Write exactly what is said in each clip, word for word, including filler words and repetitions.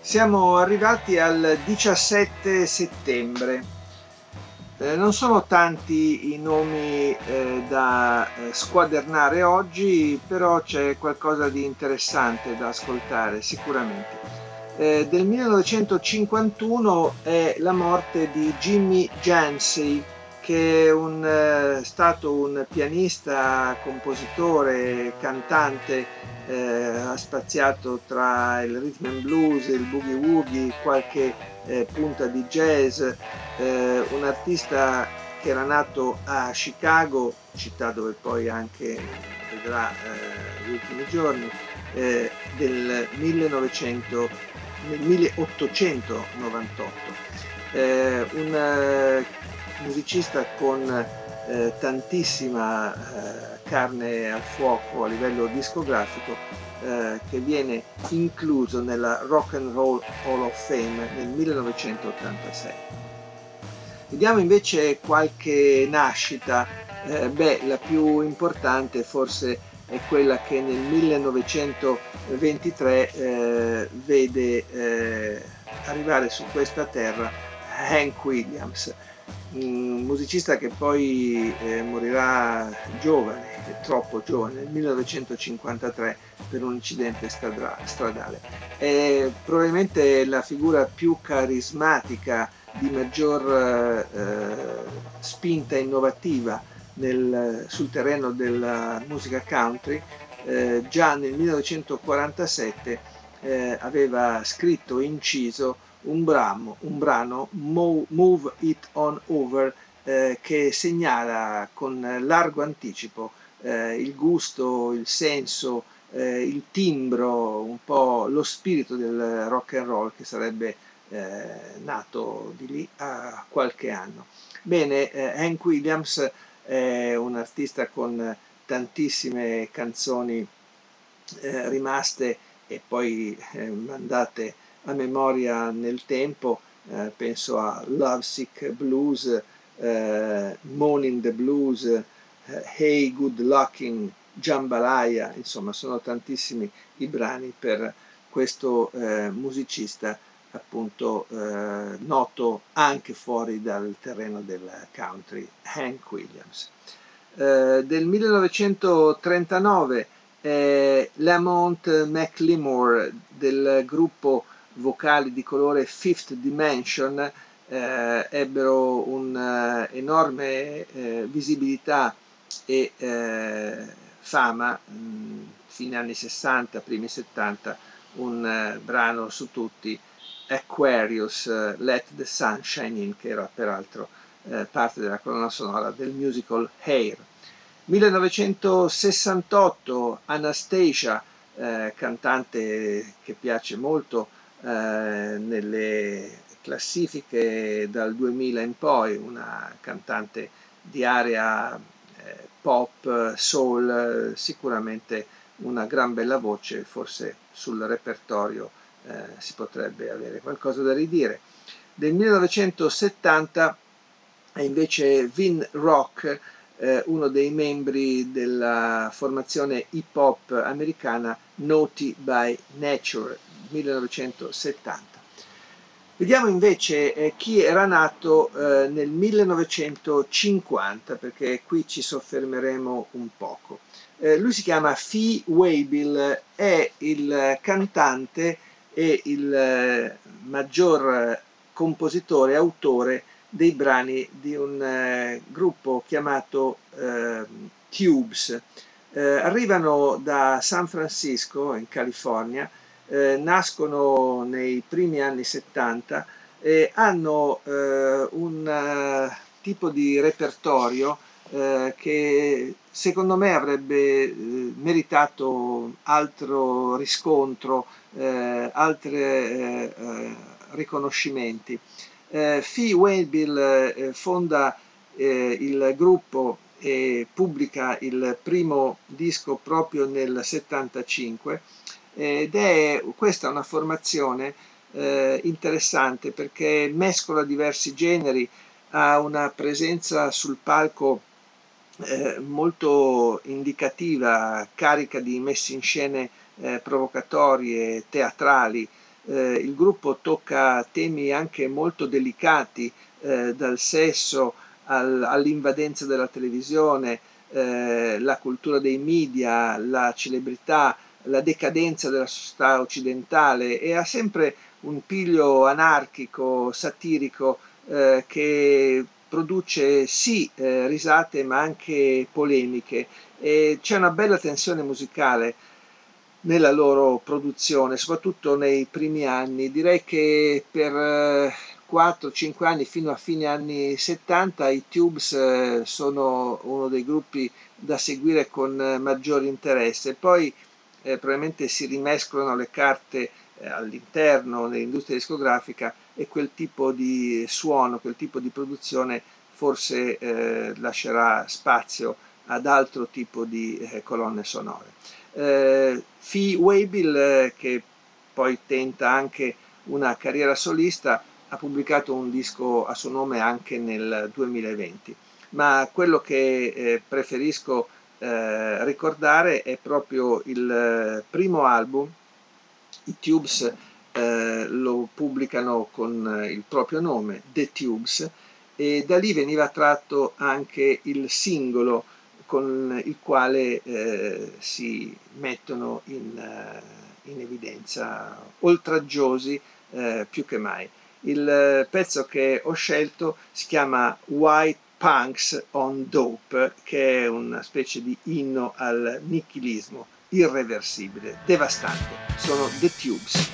Siamo arrivati al diciassette settembre. Eh, non sono tanti i nomi eh, da squadernare oggi, però c'è qualcosa di interessante da ascoltare sicuramente. Eh, del millenovecentocinquantuno è la morte di Jimmy Jamesley, che è un, eh, stato un pianista, compositore, cantante. Eh, ha spaziato tra il rhythm and blues, il boogie woogie, qualche eh, punta di jazz, eh, un artista che era nato a Chicago, città dove poi anche vedrà eh, gli ultimi giorni, eh, del milleottocentonovantotto, eh, un eh, musicista con eh, tantissima eh, carne al fuoco a livello discografico, eh, che viene incluso nella Rock and Roll Hall of Fame nel millenovecentottantasei. Vediamo invece qualche nascita. Eh, beh, la più importante forse è quella che nel millenovecentoventitré eh, vede eh, arrivare su questa terra Hank Williams, un musicista che poi eh, morirà giovane, troppo giovane, nel millenovecentocinquantatré per un incidente stradale. È probabilmente la figura più carismatica, di maggior eh, spinta innovativa nel, sul terreno della musica country. Eh, già nel millenovecentoquarantasette eh, aveva scritto e inciso un brano, un brano Move It On Over, eh, che segnala con largo anticipo Eh, il gusto, il senso, eh, il timbro, un po' lo spirito del rock and roll che sarebbe eh, nato di lì a qualche anno. Bene, eh, Hank Williams è un artista con tantissime canzoni eh, rimaste e poi eh, mandate a memoria nel tempo. Eh, penso a Lovesick Blues, eh, Moaning the Blues, Hey Good Luckin', Jambalaya, insomma sono tantissimi i brani per questo eh, musicista appunto eh, noto anche fuori dal terreno del country, Hank Williams. Eh, del millenovecentotrentanove eh, Lamont McLemore del gruppo vocale di colore Fifth Dimension eh, ebbero un'enorme eh, visibilità e eh, fama mh, fine anni sessanta, primi settanta, un eh, brano su tutti, Aquarius, uh, Let the Sun Shine In, che era peraltro eh, parte della colonna sonora del musical Hair. millenovecentosessantotto Anastasia, eh, cantante che piace molto eh, nelle classifiche dal duemila in poi, una cantante di area pop, soul, sicuramente una gran bella voce, forse sul repertorio eh, si potrebbe avere qualcosa da ridire. Del millenovecentosettanta è invece Vin Rock, eh, uno dei membri della formazione hip hop americana Naughty by Nature, millenovecentosettanta. Vediamo invece eh, chi era nato eh, nel millenovecentocinquanta, perché qui ci soffermeremo un poco. Eh, lui si chiama Fee Waybill, è il cantante e il eh, maggior compositore e autore dei brani di un eh, gruppo chiamato eh, Tubes. Eh, arrivano da San Francisco, in California. Eh, nascono nei primi anni settanta e hanno eh, un uh, tipo di repertorio eh, che secondo me avrebbe eh, meritato altro riscontro, eh, altri eh, riconoscimenti. Eh, Fee Waybill eh, fonda eh, il gruppo e pubblica il primo disco proprio nel settantacinque, ed è questa una formazione eh, interessante perché mescola diversi generi, ha una presenza sul palco eh, molto indicativa, carica di messe in scene eh, provocatorie, teatrali. Eh, il gruppo tocca temi anche molto delicati, eh, dal sesso all'invadenza della televisione, eh, la cultura dei media, la celebrità, la decadenza della società occidentale, e ha sempre un piglio anarchico, satirico, eh, che produce sì eh, risate ma anche polemiche, e c'è una bella tensione musicale nella loro produzione, soprattutto nei primi anni. Direi che per eh, quattro cinque anni, fino a fine anni settanta, i Tubes sono uno dei gruppi da seguire con maggior interesse. Poi eh, probabilmente si rimescolano le carte eh, all'interno dell'industria discografica, e quel tipo di suono, quel tipo di produzione forse eh, lascerà spazio ad altro tipo di eh, colonne sonore. Eh, Fee Waybill, eh, che poi tenta anche una carriera solista, ha pubblicato un disco a suo nome anche nel duemilaventi, ma quello che eh, preferisco eh, ricordare è proprio il eh, primo album. I Tubes eh, lo pubblicano con eh, il proprio nome, The Tubes, e da lì veniva tratto anche il singolo con il quale eh, si mettono in, in evidenza oltraggiosi eh, più che mai. Il pezzo che ho scelto si chiama White Punks on Dope, che è una specie di inno al nichilismo irreversibile, devastante. Sono The Tubes.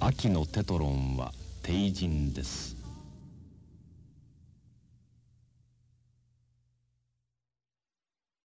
秋のテトロンは帝人です。